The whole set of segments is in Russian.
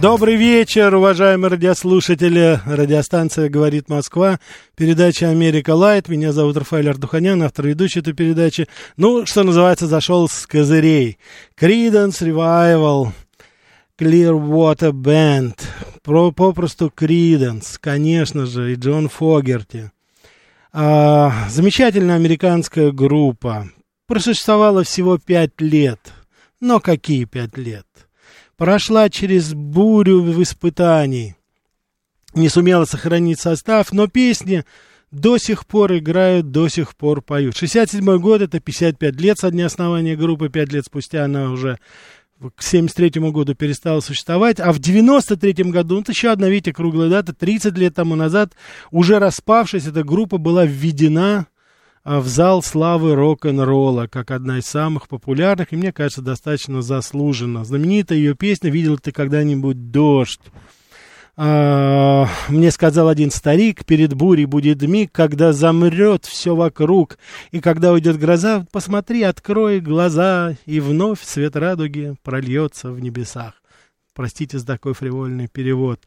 Добрый вечер, уважаемые радиослушатели. Радиостанция «Говорит Москва». Передача «Америка.Light». Меня зовут Рафаэль Ардуханян, автор и ведущий этой передачи. Ну, что называется, зашел с козырей. Creedence Revival, Clearwater Band, попросту Creedence, конечно же, и Джон Фогерти. Замечательная американская группа. Просуществовала всего 5 лет. Но какие 5 лет? Прошла через бурю испытаний, не сумела сохранить состав, но песни до сих пор играют, до сих пор поют. 67-й год, это 55 лет со дня основания группы, 5 лет спустя она уже к 73-му году перестала существовать, а в 93-м году, вот еще одна, видите, круглая дата, 30 лет тому назад, уже распавшись, эта группа была введена в зал славы рок-н-ролла, как одна из самых популярных, и, мне кажется, достаточно заслуженно. Знаменитая ее песня «Видел ты когда-нибудь дождь». Мне сказал один старик: перед бурей будет миг, когда замрет все вокруг, и когда уйдет гроза, посмотри, открой глаза, и вновь свет радуги прольется в небесах. Простите за такой фривольный перевод.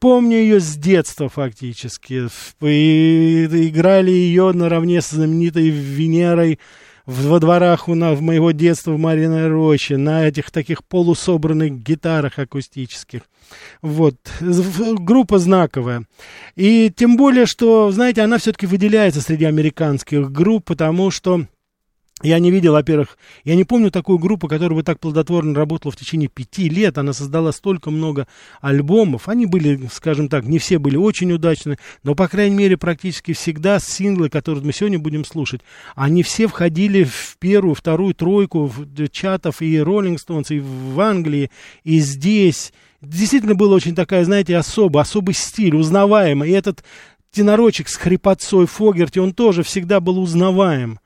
Помню ее с детства фактически. Играли ее наравне с знаменитой Венерой во дворах у нас, в моего детства, в Мариной Роще, на этих таких полусобранных гитарах акустических. Вот. Группа знаковая. И тем более, что, знаете, она все-таки выделяется среди американских групп, потому что Я не видел, во-первых, я не помню такую группу, которая бы так плодотворно работала в течение 5 лет. Она создала столько много альбомов. Они были, скажем так, не все были очень удачны, но, по крайней мере, практически всегда синглы, которые мы сегодня будем слушать, они все входили в первую, вторую тройку чатов и Rolling Stones, и в Англии, и здесь. Действительно, была очень такая, знаете, особый стиль, узнаваемый. И этот тенорочек с хрипотцой Фогерти, он тоже всегда был узнаваем.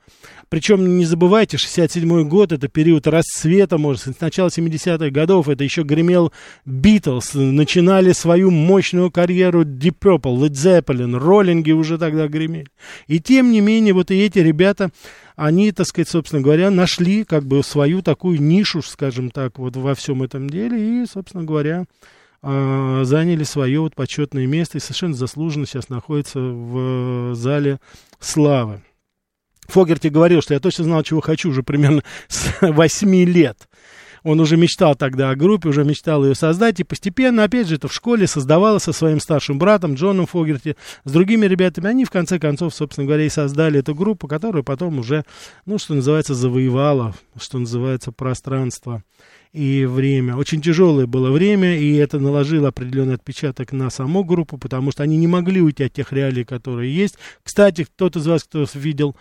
Причем, не забывайте, 67-й год, это период расцвета, может быть, с начала 70-х годов, это еще гремел Beatles, начинали свою мощную карьеру Deep Purple, Led Zeppelin, роллинги уже тогда гремели. И тем не менее, вот и эти ребята, они, так сказать, собственно говоря, нашли как бы свою такую нишу, скажем так, вот во всем этом деле, и, собственно говоря, заняли свое вот почетное место и совершенно заслуженно сейчас находятся в зале славы. Фогерти говорил, что я точно знал, чего хочу, уже примерно с 8 лет. Он уже мечтал тогда о группе, уже мечтал ее создать. И постепенно, опять же, это в школе создавало со своим старшим братом Джоном Фогерти, с другими ребятами. Они, в конце концов, собственно говоря, и создали эту группу, которая потом уже, ну, что называется, завоевала, что называется, пространство и время. Очень тяжелое было время, и это наложило определенный отпечаток на саму группу, потому что они не могли уйти от тех реалий, которые есть. Кстати, кто-то из вас, кто видел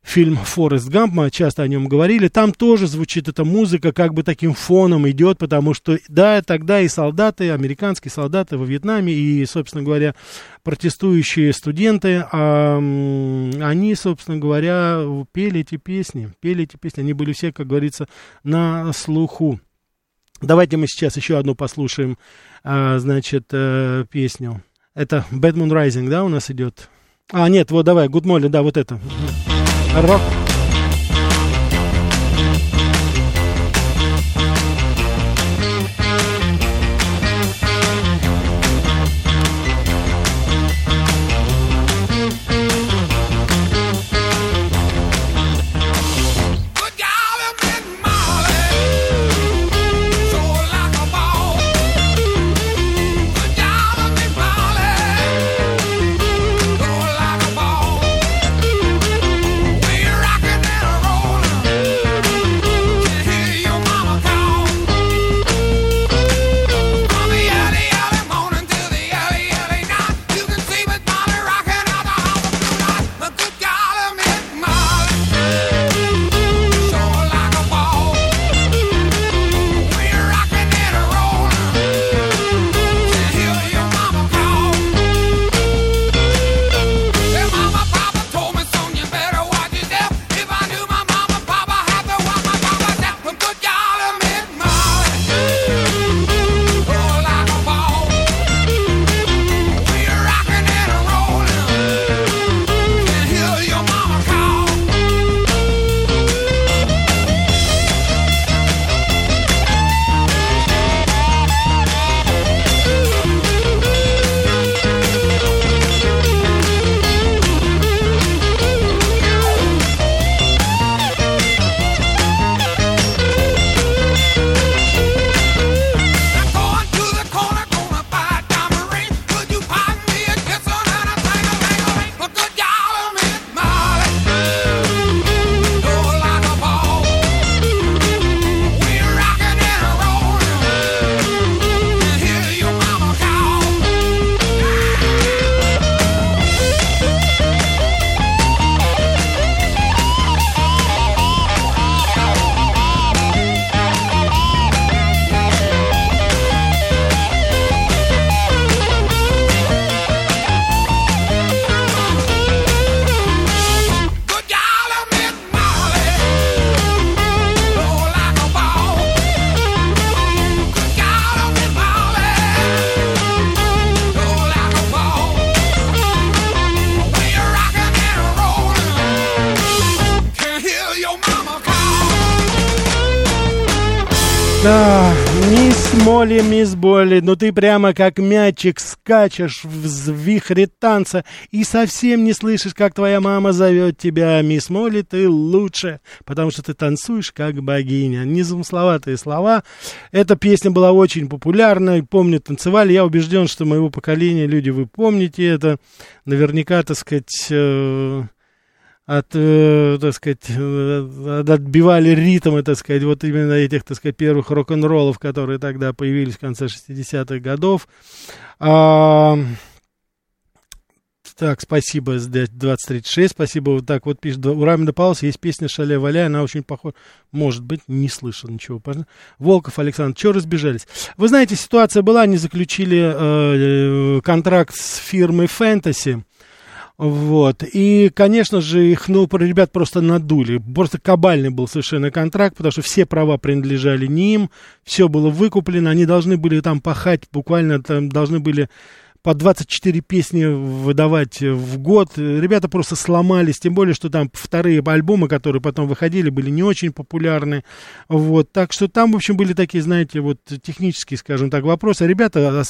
фильм «Форест Гамп», мы часто о нем говорили, там тоже звучит эта музыка, как бы таким фоном идет, потому что, да, тогда и солдаты, американские солдаты во Вьетнаме, и, собственно говоря, протестующие студенты, они, собственно говоря, пели эти песни, они были все, как говорится, на слуху. Давайте мы сейчас еще одну послушаем, песню. Это «Bad Moon Rising», да, у нас идет? А, нет, вот давай, «Good Morning», да, вот это. Rock. Мисс Болли, ну ты прямо как мячик скачешь в вихре танца и совсем не слышишь, как твоя мама зовет тебя. Мисс Молли, ты лучше, потому что ты танцуешь как богиня. Незамысловатые слова. Эта песня была очень популярна, помню, танцевали. Я убежден, что моего поколения, люди, вы помните это. Наверняка, так сказать... отбивали ритмы, так сказать, вот именно этих, так сказать, первых рок-н-роллов, которые тогда появились в конце 60-х годов. Так, спасибо, 2036, спасибо, вот так вот пишет, у Рамина Пауэлса есть песня «Шаля-валя», она очень похожа, может быть, не слышал ничего, Волков Александр, чего разбежались? Вы знаете, ситуация была, они заключили контракт с фирмой «Фэнтези», вот, и, конечно же, их, ну, ребят просто надули, просто кабальный был совершенно контракт, потому что все права принадлежали не им, все было выкуплено, они должны были там пахать, буквально там должны были по 24 песни выдавать в год. Ребята просто сломались, тем более, что там вторые альбомы, которые потом выходили, были не очень популярны. Вот. Так что там, в общем, были такие, знаете, вот технические, скажем так, вопросы. Ребята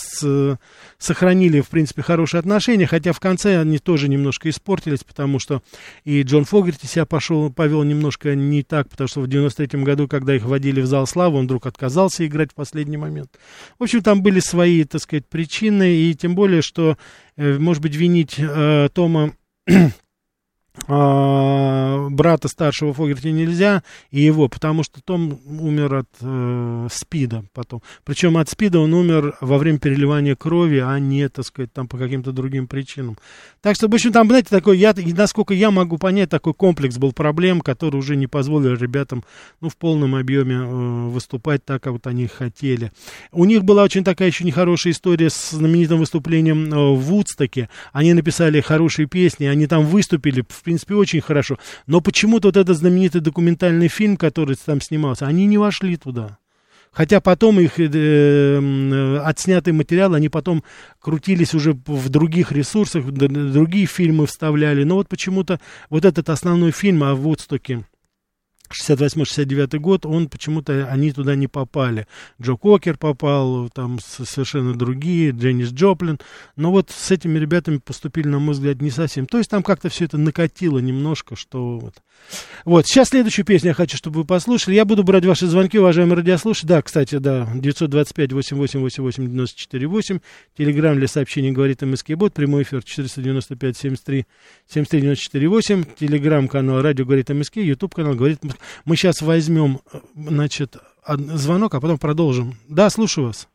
сохранили, в принципе, хорошие отношения, хотя в конце они тоже немножко испортились, потому что и Джон Фогерти себя повел немножко не так, потому что в 93-м году, когда их водили в зал славы, он вдруг отказался играть в последний момент. В общем, там были свои, так сказать, причины, и тем более, что, может быть, винить Тома, брата старшего Фогерти, нельзя, и его, потому что Том умер от СПИДа потом. Причем от СПИДа он умер во время переливания крови, а не, так сказать, там по каким-то другим причинам. Так что, в общем, там, знаете, такой, насколько я могу понять, такой комплекс был проблем, который уже не позволил ребятам, ну, в полном объеме выступать так, как вот они хотели. У них была очень такая еще нехорошая история с знаменитым выступлением в Вудстоке. Они написали хорошие песни, они там выступили, в принципе, очень хорошо, но почему-то вот этот знаменитый документальный фильм, который там снимался, они не вошли туда. Хотя потом их отснятый материал, они потом крутились уже в других ресурсах, другие фильмы вставляли, но вот почему-то вот этот основной фильм о Вудстоке, 68-69 год, он почему-то, они туда не попали. Джо Кокер попал, там совершенно другие, Дженис Джоплин. Но вот с этими ребятами поступили, на мой взгляд, не совсем. То есть там как-то все это накатило немножко, что вот. Вот, сейчас следующую песню я хочу, чтобы вы послушали. Я буду брать ваши звонки, уважаемые радиослушатели. Да, кстати, да, 925-88-88-94-8. Телеграм для сообщений говорит МСК Бот. Прямой эфир 495-73-73-94-8. Телеграм-канал радио говорит МСК. Ютуб-канал говорит МСК. Мы сейчас возьмем, значит, звонок, а потом продолжим. Да, слушаю вас.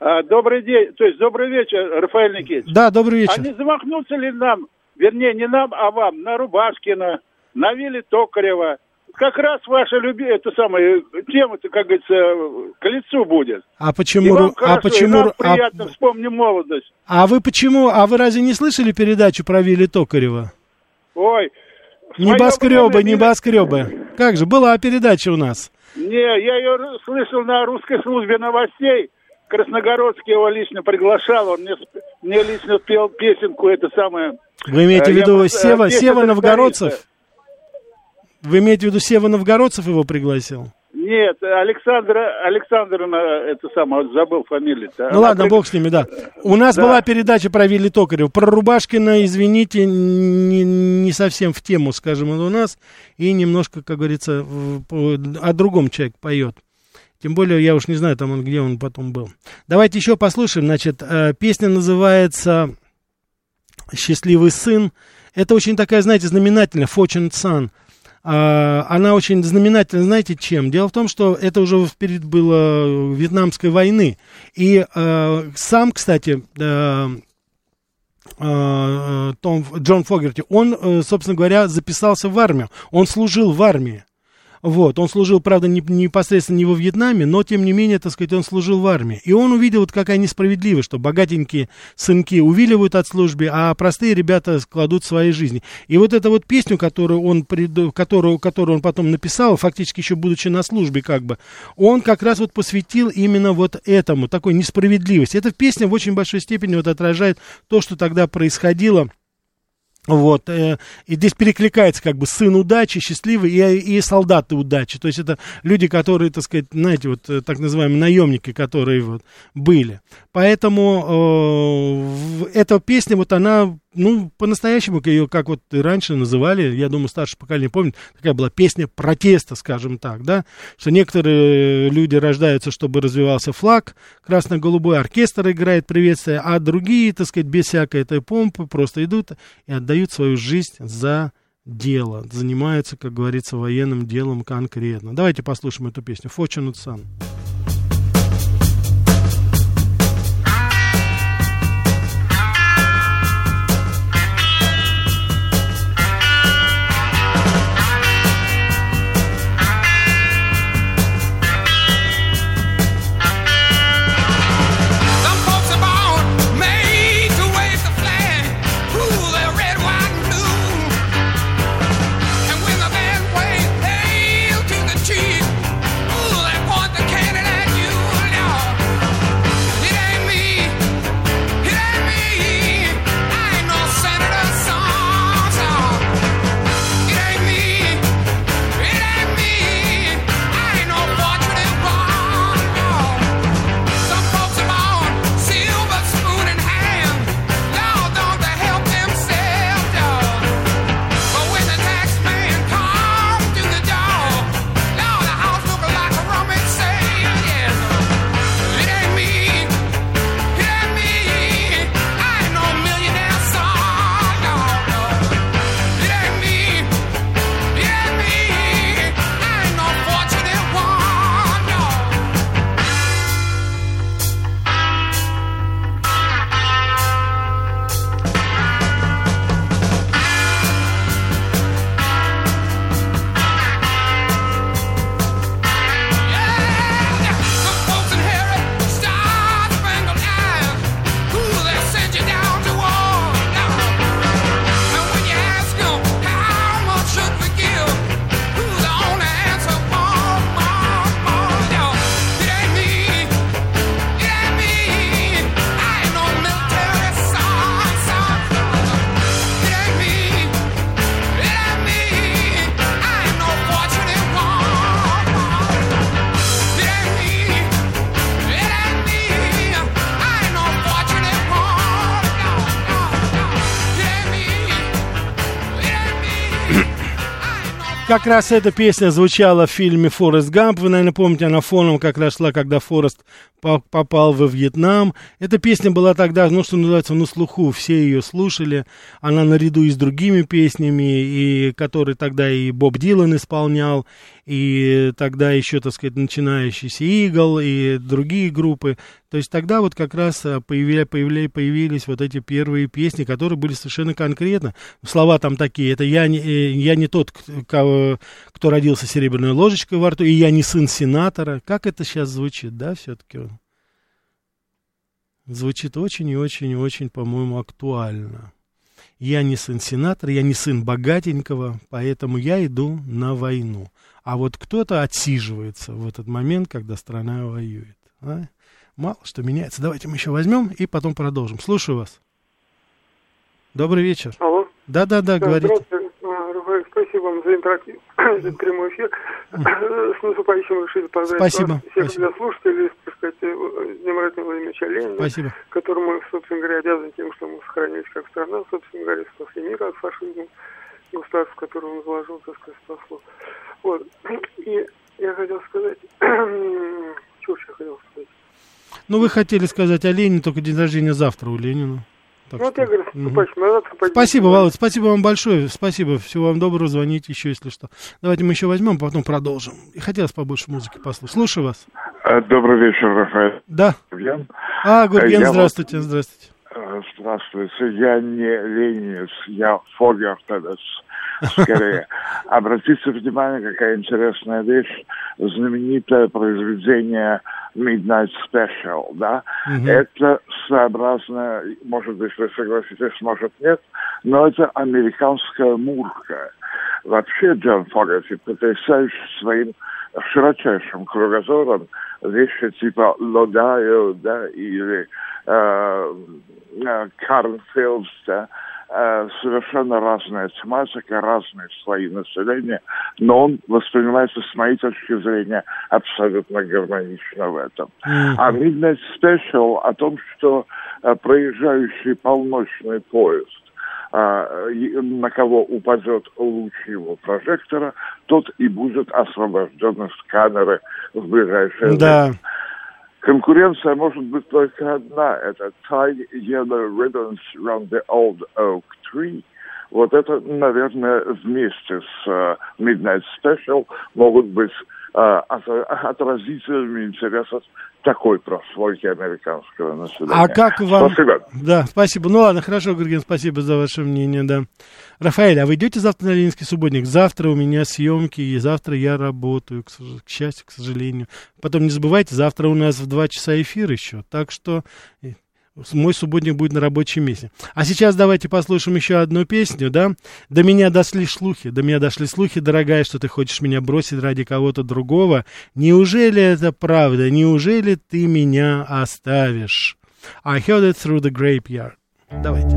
Добрый день, то есть добрый вечер, Рафаэль Никитич. Да, добрый вечер. А не замахнутся ли нам, вернее, не нам, а вам, на Рубашкина, на Виле Токарева? Как раз ваша любимая, это самая тема, как говорится, к лицу будет. А почему? Вам хорошо, почему? И нам приятно, вспомним молодость. А вы почему? А вы разве не слышали передачу про Виле Токарева? Ой. Небоскребы, небоскребы. Как же, была передача у нас. Не, я ее слышал на русской службе новостей. Красногородский его лично приглашал. Он мне лично пел песенку, это самое... Вы имеете в виду Сева Новгородцев? Вы имеете в виду Сева Новгородцев его пригласил? Нет, Александровна, это самое, забыл фамилию-то. Ну ладно, бог с ними, да. У нас была передача про Вилли Токарева. Про Рубашкина, извините, не совсем в тему, скажем, он у нас. И немножко, как говорится, о другом человек поет. Тем более, я уж не знаю, там он, где он потом был. Давайте еще послушаем. Значит, песня называется «Счастливый сын». Это очень такая, знаете, знаменательная, «Fortunate Son». Она очень знаменательна, знаете, чем? Дело в том, что это уже в период было Вьетнамской войны. И сам, кстати, Джон Фогерти, он, собственно говоря, записался в армию. Он служил в армии. Вот, он служил, правда, непосредственно не во Вьетнаме, но, тем не менее, так сказать, он служил в армии. И он увидел, вот какая несправедливость, что богатенькие сынки увиливают от службы, а простые ребята складут свои жизни. И вот эту вот песню, которую он потом написал, фактически еще будучи на службе, как бы, он как раз вот посвятил именно вот этому, такой несправедливости. Эта песня в очень большой степени вот отражает то, что тогда происходило. Вот, и здесь перекликается как бы сын удачи, счастливый, и солдаты удачи, то есть это люди, которые, так сказать, знаете, вот так называемые наемники, которые вот были, поэтому эта песня, вот она, ну, по-настоящему ее, как вот и раньше называли, я думаю, старшее поколение помнит, такая была песня протеста, скажем так, да, что некоторые люди рождаются, чтобы развивался флаг, красно-голубой оркестр играет приветствие, а другие, так сказать, без всякой этой помпы просто идут и отдают свою жизнь за дело, занимается, как говорится, военным делом конкретно. Давайте послушаем эту песню «Fortunate Son». Как раз эта песня звучала в фильме «Форест Гамп». Вы, наверное, помните, она фоном как раз шла, когда Форест попал во Вьетнам. Эта песня была тогда, ну, что называется, на слуху. Все ее слушали. Она наряду и с другими песнями, и, которые тогда и Боб Дилан исполнял, и тогда еще, так сказать, начинающийся «Игл», и другие группы. То есть тогда вот как раз появились вот эти первые песни, которые были совершенно конкретно. Слова там такие: это я не тот, кто родился с серебряной ложечкой во рту, и я не сын сенатора. Как это сейчас звучит, да, все-таки? Звучит очень и очень и очень, по-моему, актуально. Я не сын сенатора, я не сын богатенького, поэтому я иду на войну. А вот кто-то отсиживается в этот момент, когда страна воюет. А? Мало что меняется. Давайте мы еще возьмем и потом продолжим. Слушаю вас. Добрый вечер. Алло. Да, говорите. Рафаэль, спасибо вам за интерактив, за прямой эфир. С наступающим решили поздравить вас, всех для слушателей, так сказать, с Днем Рождения Владимировича Ленина, спасибо, которому мы, собственно говоря, обязаны тем, что мы сохранились как страна, собственно говоря, спасли мира от фашизма, государство, которое он заложил, так сказать, спасло. Вот. И я хотел сказать... Чего же я хотел сказать? Ну, вы хотели сказать о Ленине, только день рождения завтра у Ленина. Так вот что... я говорю, спасибо, Володь, спасибо вам большое, спасибо, всего вам доброго, звоните еще, если что. Давайте мы еще возьмем, потом продолжим. И хотелось побольше музыки послушать. Слушаю вас. Добрый вечер, Рафаэль. Да. Гурген. Гурген, здравствуйте, здравствуйте. Здравствуйте, я не ленинец, я фогертовец, скорее. Обратите внимание, какая интересная вещь, знаменитое произведение Midnight Special, да, это своеобразная, может быть, вы согласитесь, может нет, но это американская мурка. Вообще Джон Фогерти потрясающий своим широчайшим кругозором вещи типа Лодайо, да, или Карнфилдс, да, совершенно разная тематика, разные слои населения, но он воспринимается, с моей точки зрения, абсолютно гармонично в этом. А Midnight Special о том, что проезжающий полночный поезд, на кого упадет луч его прожектора, тот и будет освобожден из камеры в ближайшее время. Конкуренция может быть только одна. Это tie yellow ribbons round the old oak tree, Вот это, наверное, вместе с Midnight Special могут быть отразителями интересов такой прослойки американского населения. А как вам... Спасибо. Да, спасибо. Ну ладно, хорошо, Гурген, спасибо за ваше мнение, да. Рафаэль, а вы идете завтра на Ленинский субботник? Завтра у меня съемки, и завтра я работаю, к счастью, к сожалению. Потом не забывайте, завтра у нас в 2 часа эфир еще, так что... Мой субботник будет на рабочем месте. А сейчас давайте послушаем еще одну песню, да? До меня дошли слухи, дорогая, что ты хочешь меня бросить ради кого-то другого. Неужели это правда? Неужели ты меня оставишь? I heard it through the graveyard. Давайте.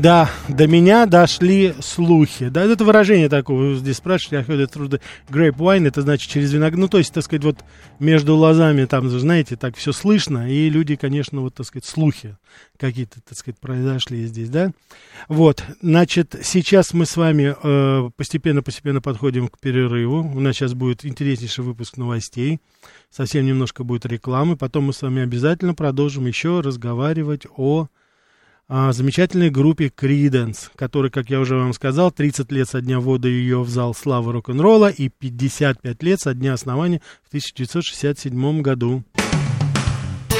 Да, до меня дошли слухи. Да, это выражение такое, здесь спрашивают, I heard it through the grapevine, это значит через виноград, ну, то есть, так сказать, вот между лозами там, знаете, так все слышно, и люди, конечно, вот, так сказать, слухи какие-то, так сказать, произошли здесь, да. Вот, значит, сейчас мы с вами постепенно подходим к перерыву, у нас сейчас будет интереснейший выпуск новостей, совсем немножко будет рекламы, потом мы с вами обязательно продолжим еще разговаривать о... замечательной группе Creedence, которой, как я уже вам сказал, 30 лет со дня ввода ее в зал славы рок-н-ролла и 55 лет со дня основания в 1967 году.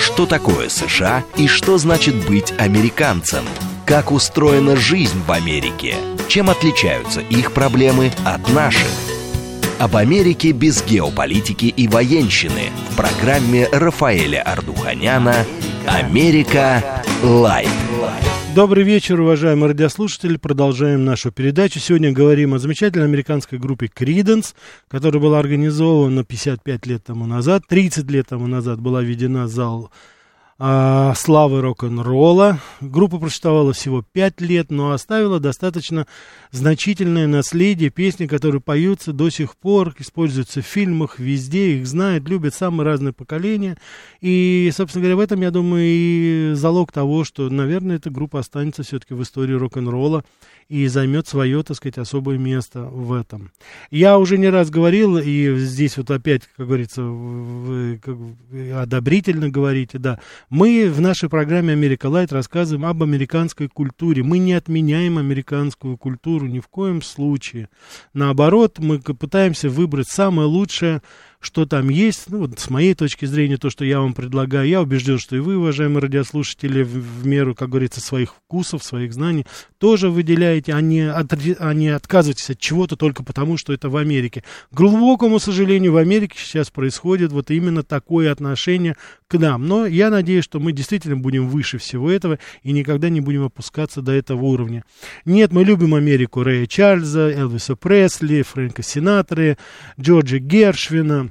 Что такое США и что значит быть американцем? Как устроена жизнь в Америке? Чем отличаются их проблемы от наших? Об Америке без геополитики и военщины в программе Рафаэля Ардуханяна «Америка.Light». Добрый вечер, уважаемые радиослушатели. Продолжаем нашу передачу. Сегодня говорим о замечательной американской группе Creedence, которая была организована 55 лет тому назад. 30 лет тому назад была введена в зал славы рок-н-ролла. Группа просуществовала всего 5 лет, но оставила достаточно значительное наследие. Песни, которые поются до сих пор, используются в фильмах, везде, их знают, любят самые разные поколения. И, собственно говоря, в этом, я думаю, и залог того, что, наверное, эта группа останется все-таки в истории рок-н-ролла и займет свое, так сказать, особое место в этом. Я уже не раз говорил, и здесь вот опять, как говорится, одобрительно говорите, да, мы в нашей программе «Америка.Light» рассказываем об американской культуре. Мы не отменяем американскую культуру ни в коем случае. Наоборот, мы пытаемся выбрать самое лучшее, что там есть. Ну, вот с моей точки зрения, то, что я вам предлагаю. Я убежден, что и вы, уважаемые радиослушатели, в меру, как говорится, своих вкусов, своих знаний, тоже выделяете, а не отказываетесь от чего-то только потому, что это в Америке. К глубокому сожалению, в Америке сейчас происходит вот именно такое отношение к нам. Но я надеюсь, что мы действительно будем выше всего этого и никогда не будем опускаться до этого уровня. Нет, мы любим Америку Рэя Чарльза, Элвиса Пресли, Фрэнка Синатры, Джорджа Гершвина,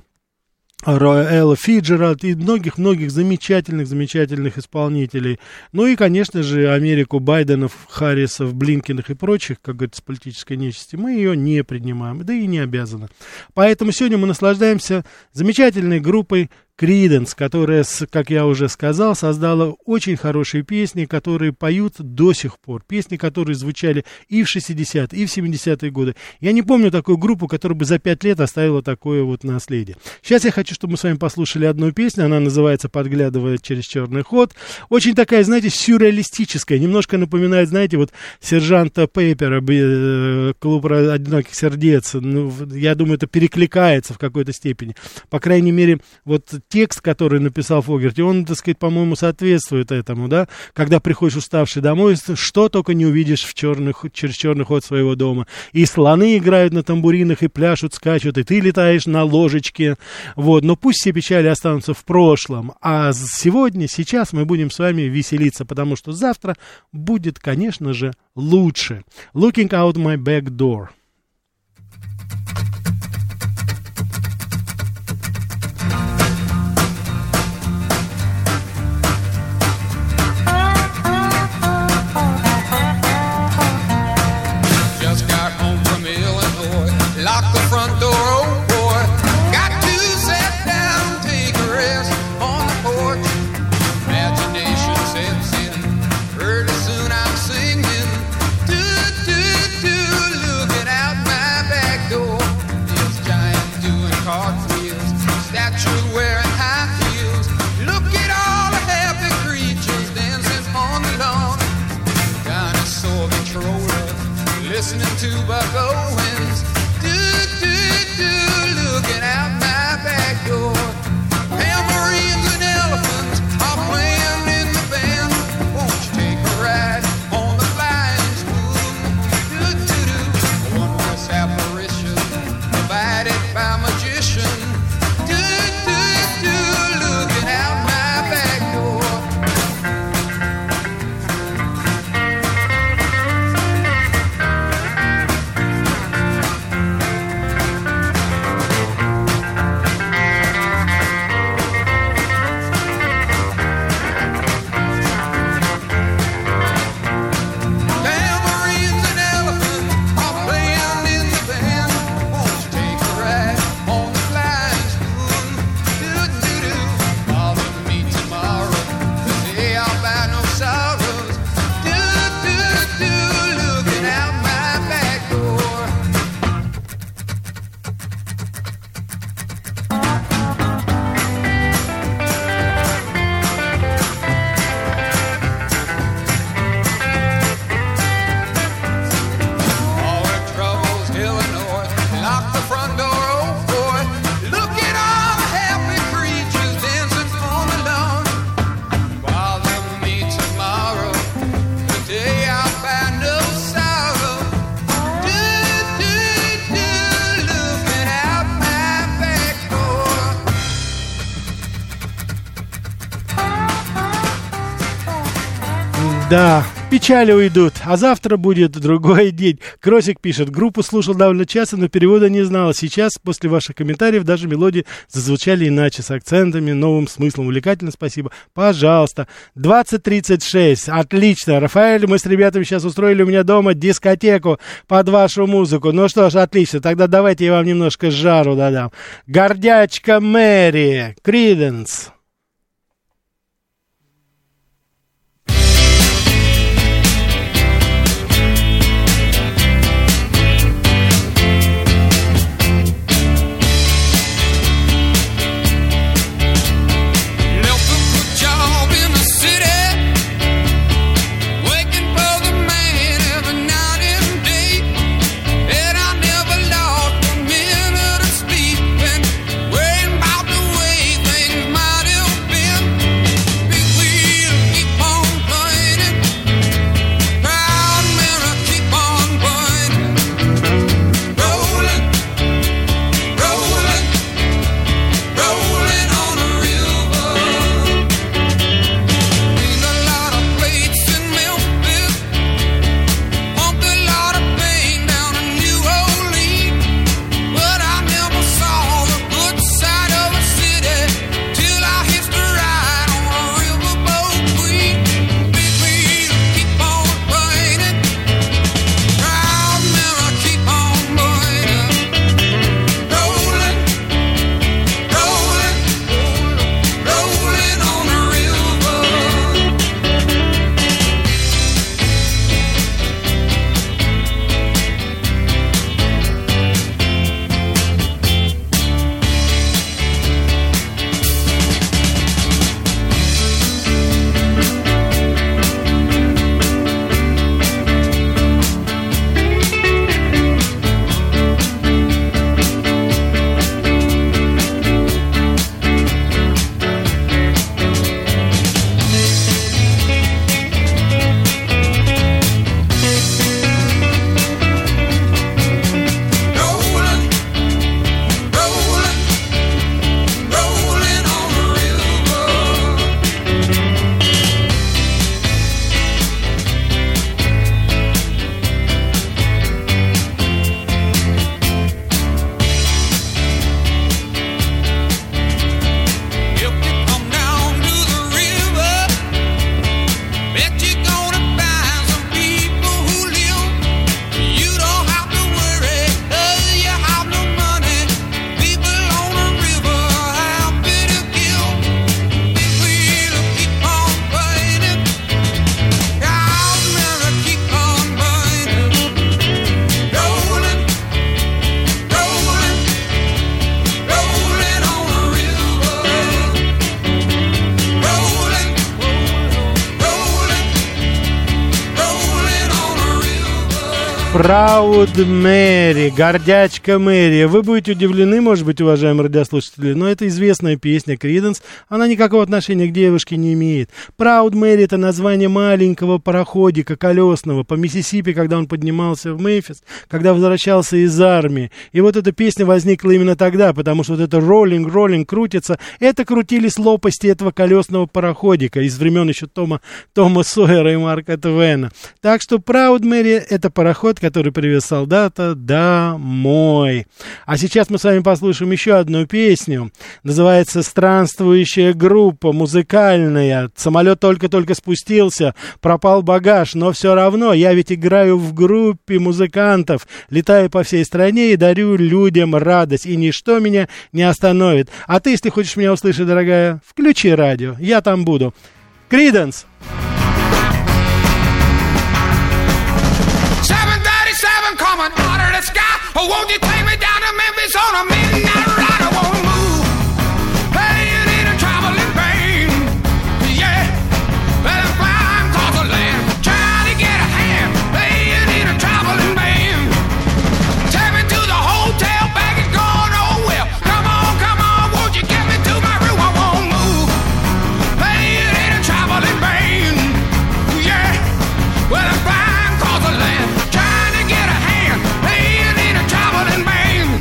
Элла Фиджеральд и многих-многих замечательных-замечательных исполнителей. Ну и, конечно же, Америку Байденов, Харрисов, Блинкенов и прочих, как говорится, политической нечисти, мы ее не принимаем, да и не обязаны. Поэтому сегодня мы наслаждаемся замечательной группой Creedence, которая, как я уже сказал, создала очень хорошие песни, которые поют до сих пор. Песни, которые звучали и в 60-е, и в 70-е годы. Я не помню такую группу, которая бы за 5 лет оставила такое вот наследие. Сейчас я хочу, чтобы мы с вами послушали одну песню. Она называется «Подглядывая через черный ход». Очень такая, знаете, сюрреалистическая. Немножко напоминает, знаете, вот сержанта Пеппера, «Клуб одиноких сердец». Ну, я думаю, это перекликается в какой-то степени. По крайней мере, вот текст, который написал Фогерти, он, так сказать, по-моему, соответствует этому, да? Когда приходишь уставший домой, что только не увидишь через черный ход своего дома. И слоны играют на тамбуринах, и пляшут, скачут, и ты летаешь на ложечке. Вот. Но пусть все печали останутся в прошлом. А сегодня, сейчас мы будем с вами веселиться, потому что завтра будет, конечно же, лучше. Looking out my back door. Listening to Buck Owens, looking out my back door. Tambourines and elephants are playing in the band. Won't you take a ride on the flying spoon? One was apparition, provided by magician. Looking out my back door. печали уйдут, а завтра будет другой день. Кросик пишет, группу слушал довольно часто, но перевода не знал. Сейчас, после ваших комментариев, даже мелодии зазвучали иначе, с акцентами, новым смыслом. Увлекательно, спасибо. Пожалуйста. 20:36. Отлично. Рафаэль, мы с ребятами сейчас устроили у меня дома дискотеку под вашу музыку. Ну что ж, отлично. Тогда давайте я вам немножко жару додам. Гордячка Мэри. Creedence. Proud Mary, гордячка Мэри. Вы будете удивлены, может быть, уважаемые радиослушатели, но это известная песня Creedence. Она никакого отношения к девушке не имеет. Proud Mary — это название маленького пароходика колесного по Миссисипи, когда он поднимался в Мемфис, когда возвращался из армии. И вот эта песня возникла именно тогда, потому что вот это роллинг крутится. Это крутились лопасти этого колесного пароходика из времен еще Тома Сойера и Марка Твена. Так что Proud Mary — это пароход, который привез солдата домой. А сейчас мы с вами послушаем еще одну песню. Называется «Странствующая группа», музыкальная. Самолет только-только спустился, пропал багаж, но все равно я ведь играю в группе музыкантов, летаю по всей стране и дарю людям радость, и ничто меня не остановит. А ты, если хочешь меня услышать, дорогая, включи радио, я там буду. Creedence! Oh, won't you take me down to Memphis on a midnight ride? I won't move, paying in a traveling pain. Yeah, better climb across the land, trying to get a hand, paying in a traveling pain. Take me to the hotel, back is gone, oh well. Come on, won't you get me to my room? I won't move, paying in a traveling pain. Yeah, better climb across the land. Trying to get a hand, paying in a traveling pain.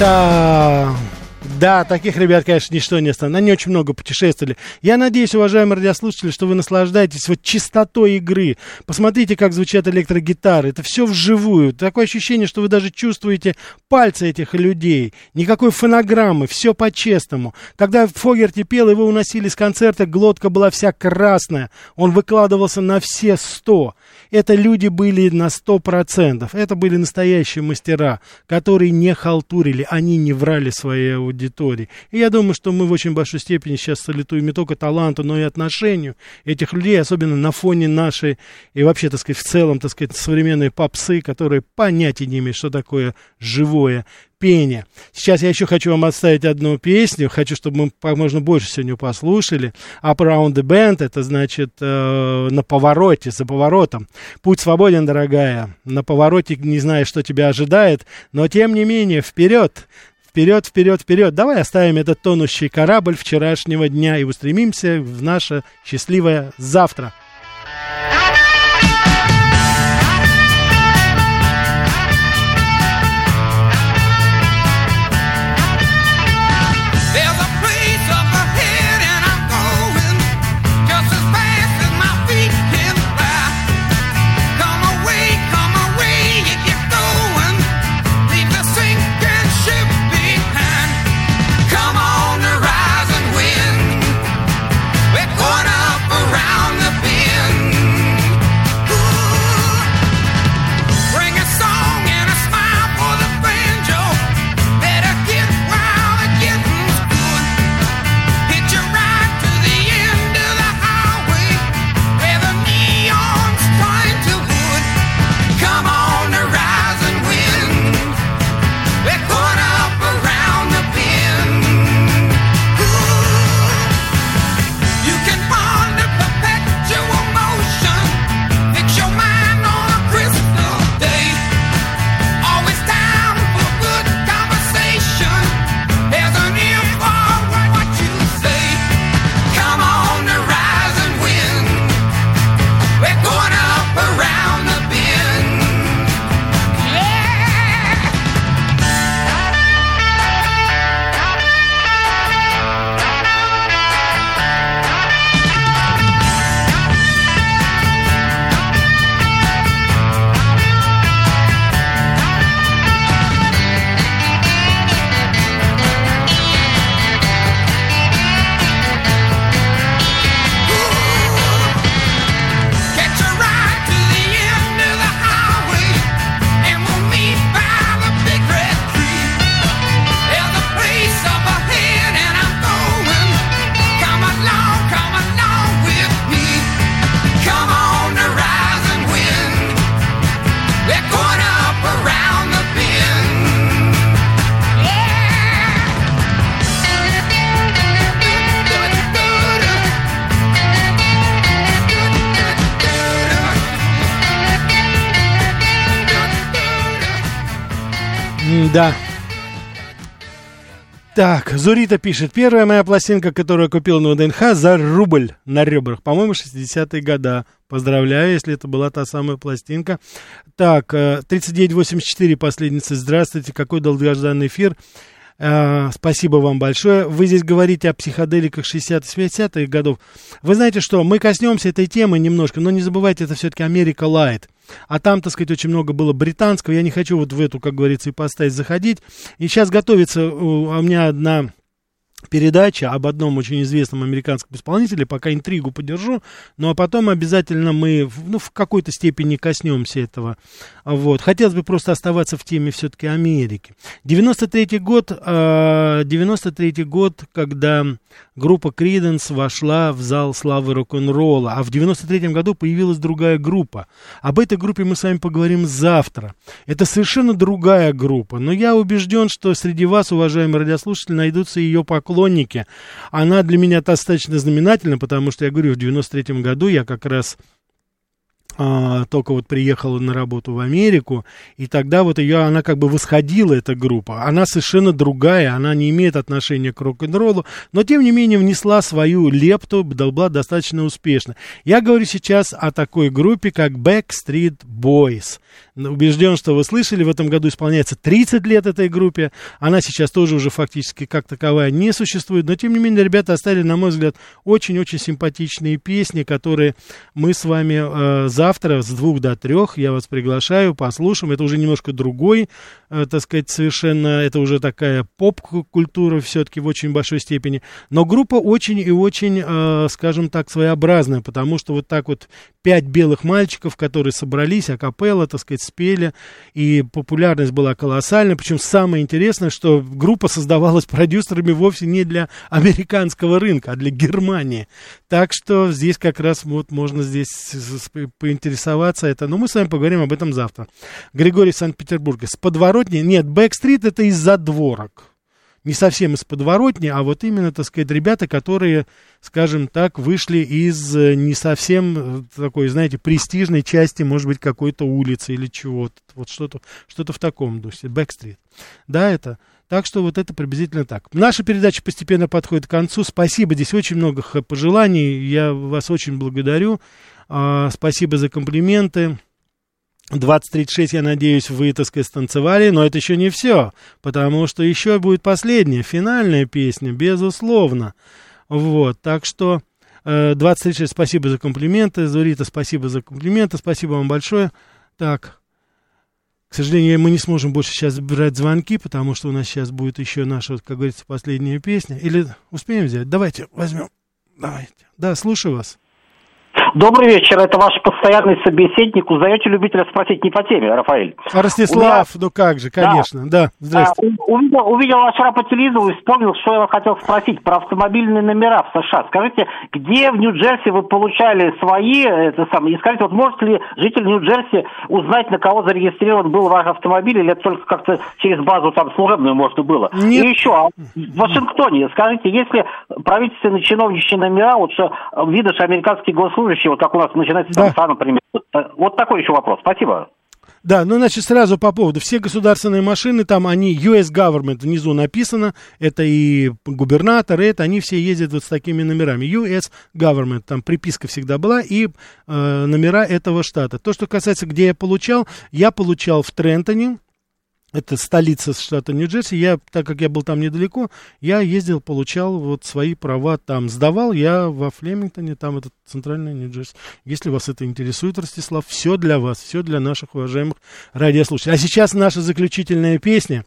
Да, таких ребят, конечно, ничто не остановит. Они очень много путешествовали. Я надеюсь, уважаемые радиослушатели, что вы наслаждаетесь вот чистотой игры. Посмотрите, как звучат электрогитары. Это все вживую. Такое ощущение, что вы даже чувствуете пальцы этих людей. Никакой фонограммы. Все по-честному. Когда Фогерти пел, его уносили с концерта. Глотка была вся красная. Он выкладывался на все 100. Это люди были на 100%. Это были настоящие мастера, которые не халтурили. Они не врали своей аудитории. И я думаю, что мы в очень большой степени сейчас салютуем не только таланту, но и отношению этих людей, особенно на фоне нашей и вообще, так сказать, в целом, так сказать, современной попсы, которые понятия не имеют, что такое живое пение. Сейчас я еще хочу вам оставить одну песню, хочу, чтобы мы как можно больше сегодня послушали. Up Around the Bend, это значит на повороте, за поворотом. Путь свободен, дорогая, на повороте не знаешь, что тебя ожидает, но тем не менее вперед. Вперед, вперед, вперед. Давай оставим этот тонущий корабль вчерашнего дня и устремимся в наше счастливое завтра. Да. Так, Зурита пишет. Первая моя пластинка, которую я купил на ВДНХ за рубль на ребрах. По-моему, 60-е года. Поздравляю, если это была та самая пластинка. Так, 3984 последница. Здравствуйте, какой долгожданный эфир. Спасибо вам большое. Вы здесь говорите о психоделиках 60-70-х годов. Вы знаете что, мы коснемся этой темы немножко, но не забывайте, это все-таки Америка.Light. А там, так сказать, очень много было британского. Я не хочу вот в эту, как говорится, ипостась заходить. И сейчас готовится у меня одна передача об одном очень известном американском исполнителе. Пока интригу подержу. Ну, а потом обязательно мы, в какой-то степени коснемся этого. Вот. Хотелось бы просто оставаться в теме все-таки Америки. 93-й год, когда группа Creedence вошла в зал славы рок-н-ролла. А в 93-м году появилась другая группа. Об этой группе мы с вами поговорим завтра. Это совершенно другая группа. Но я убежден, что среди вас, уважаемые радиослушатели, найдутся ее поклонники. Она для меня достаточно знаменательна, потому что, я говорю, в 93-м году я как раз только вот приехала на работу в Америку, и тогда вот ее, она как бы восходила, эта группа. Она совершенно другая, она не имеет отношения к рок-н-роллу, но, тем не менее, внесла свою лепту, была достаточно успешно. Я говорю сейчас о такой группе, как Backstreet Boys. убежден, что вы слышали, в этом году исполняется 30 лет этой группе. Она сейчас тоже уже фактически как таковая не существует. Но, тем не менее, ребята оставили, на мой взгляд, очень-очень симпатичные песни, которые мы с вами завтра с 2 до 3, я вас приглашаю, послушаем. Это уже немножко другой, так сказать, совершенно, это уже такая поп-культура все-таки в очень большой степени. Но группа очень и очень, скажем так, своеобразная, потому что вот так вот 5 белых мальчиков, которые собрались, акапелла, так сказать, спели, и популярность была колоссальна. Причем самое интересное, что группа создавалась продюсерами вовсе не для американского рынка, а для Германии. Так что здесь как раз вот можно здесь поинтересоваться это. Но мы с вами поговорим об этом завтра. Григорий из Санкт-Петербурга. С подворотни? Нет, Backstreet — это из-за дворок. Не совсем из подворотни, а вот именно, так сказать, ребята, которые, скажем так, вышли из не совсем такой, знаете, престижной части, может быть, какой-то улицы или чего-то. Вот что-то в таком духе. Backstreet. Да, это... Так что вот это приблизительно так. Наша передача постепенно подходит к концу. Спасибо, здесь очень много пожеланий. Я вас очень благодарю. Спасибо за комплименты. 2036, я надеюсь, вы, так сказать, станцевали, но это еще не все, потому что еще будет последняя, финальная песня, безусловно. Вот, так что 2036, спасибо за комплименты. Зурита, спасибо за комплименты, спасибо вам большое. Так. К сожалению, мы не сможем больше сейчас брать звонки, потому что у нас сейчас будет еще наша, как говорится, последняя песня. Или успеем взять? Давайте возьмем. Давайте. Да, слушаю вас. Добрый вечер. Это ваш постоянный собеседник. Узнаете любителя спросить не по теме, Рафаэль. Ростислав, меня... ну как же, конечно. Да, здравствуйте. Увидел вас вчера по телевизору и вспомнил, что я вас хотел спросить про автомобильные номера в США. Скажите, где в Нью-Джерси вы получали свои, и скажите, вот может ли житель Нью-Джерси узнать, на кого зарегистрирован был ваш автомобиль, или это только как-то через базу там служебную можно было? Нет. И еще, в Вашингтоне, скажите, если правительственные чиновничьи номера, вот что видишь, американские госслужащие, вот как у нас начинается да. Санса, например. Вот такой еще вопрос. Спасибо. Да, ну, значит, сразу по поводу. Все государственные машины, там они, US Government внизу написано, это и губернатор, это, они все ездят вот с такими номерами. US Government, там приписка всегда была, и номера этого штата. То, что касается, где я получал в Трентоне, это столица штата Нью-Джерси. Так как я был там недалеко, я ездил, получал вот свои права там. Сдавал я во Флемингтоне, там это центральная Нью-Джерси. Если вас это интересует, Ростислав, все для вас, все для наших уважаемых радиослушателей. А сейчас наша заключительная песня.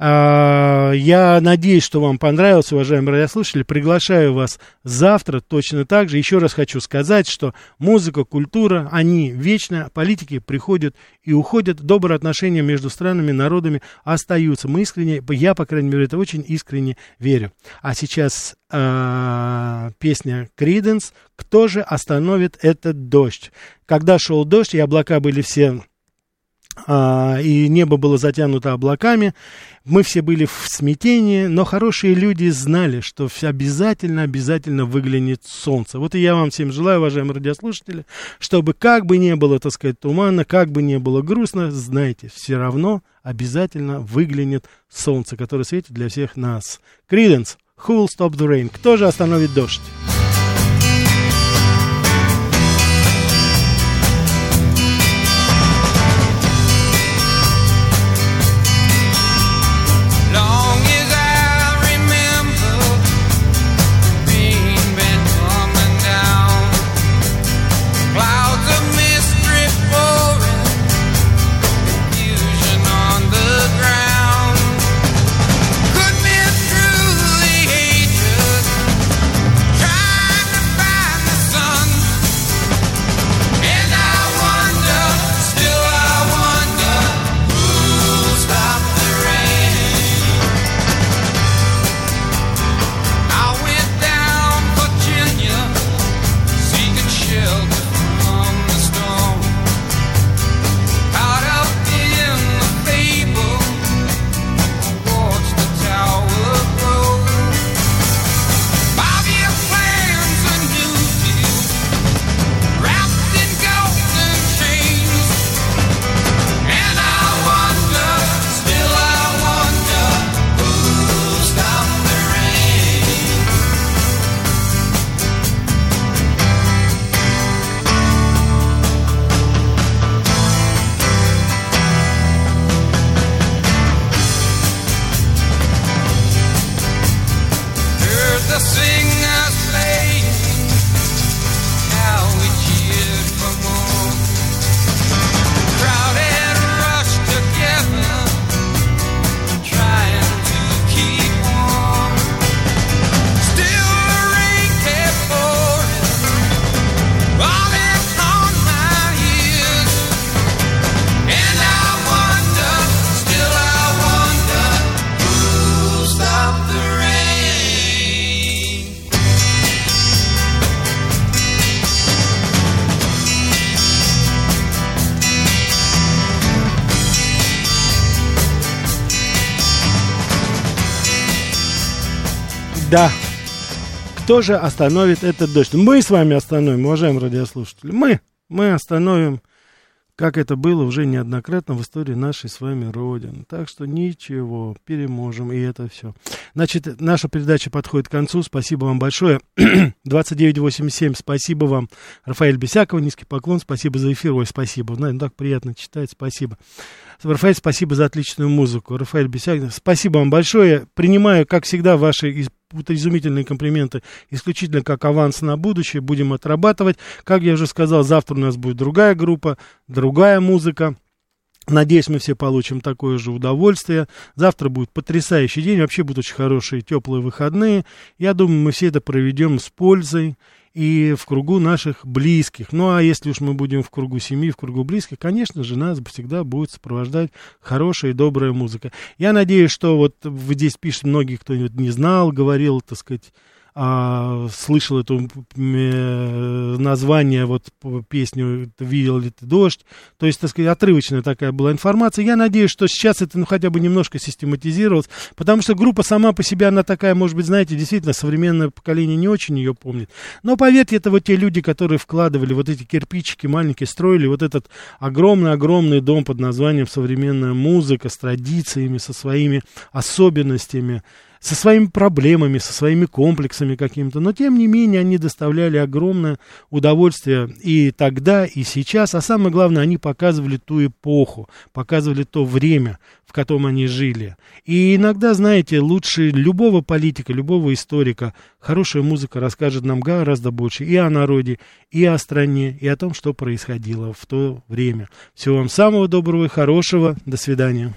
Я надеюсь, что вам понравилось, уважаемые радиослушатели. Приглашаю вас завтра точно так же. Еще раз хочу сказать, что музыка, культура, они вечно, политики приходят и уходят. Добрые отношения между странами, народами остаются. Мы искренне, я, по крайней мере, это очень искренне верю. А сейчас песня Creedence «Кто же остановит этот дождь?». Когда шел дождь, и облака были все... и небо было затянуто облаками. Мы все были в смятении, но хорошие люди знали, что обязательно выглянет солнце. Вот и я вам всем желаю, уважаемые радиослушатели, чтобы как бы не было, так сказать, тумана, как бы не было грустно, знайте, все равно обязательно выглянет солнце, которое светит для всех нас. Creedence, Who Will Stop the Rain? Кто же остановит дождь? Try Да. Кто же остановит этот дождь? Мы с вами остановим, уважаемые радиослушатели. Мы остановим, как это было уже неоднократно в истории нашей с вами Родины. Так что ничего, переможем, и это все. Значит, наша передача подходит к концу. Спасибо вам большое. 2987, спасибо вам. Рафаэль Бесякова, низкий поклон. Спасибо за эфир. Ой, спасибо. Знаете, так приятно читать. Спасибо. Рафаэль, спасибо за отличную музыку. Рафаэль Бесяков, спасибо вам большое. Принимаю, как всегда, ваши изумительные комплименты исключительно как аванс на будущее. Будем отрабатывать. Как я уже сказал, завтра у нас будет другая группа, другая музыка. Надеюсь, мы все получим такое же удовольствие. Завтра будет потрясающий день. Вообще будут очень хорошие теплые выходные. Я думаю, мы все это проведем с пользой и в кругу наших близких. Ну, а если уж мы будем в кругу семьи, в кругу близких, конечно же, нас всегда будет сопровождать хорошая и добрая музыка. Я надеюсь, что вот вы здесь пишете, многие, кто не знал, говорил, так сказать, слышал это название, вот песню «Видел ли ты дождь?». То есть, так сказать, отрывочная такая была информация. Я надеюсь, что сейчас это хотя бы немножко систематизировалось, потому что группа сама по себе, она такая, может быть, знаете, действительно, современное поколение не очень ее помнит. Но, поверьте, это вот те люди, которые вкладывали вот эти кирпичики маленькие, строили вот этот огромный-огромный дом под названием «Современная музыка» с традициями, со своими особенностями, со своими проблемами, со своими комплексами какими-то, но тем не менее они доставляли огромное удовольствие и тогда, и сейчас, а самое главное, они показывали ту эпоху, показывали то время, в котором они жили. И иногда, знаете, лучше любого политика, любого историка, хорошая музыка расскажет нам гораздо больше и о народе, и о стране, и о том, что происходило в то время. Всего вам самого доброго и хорошего. До свидания.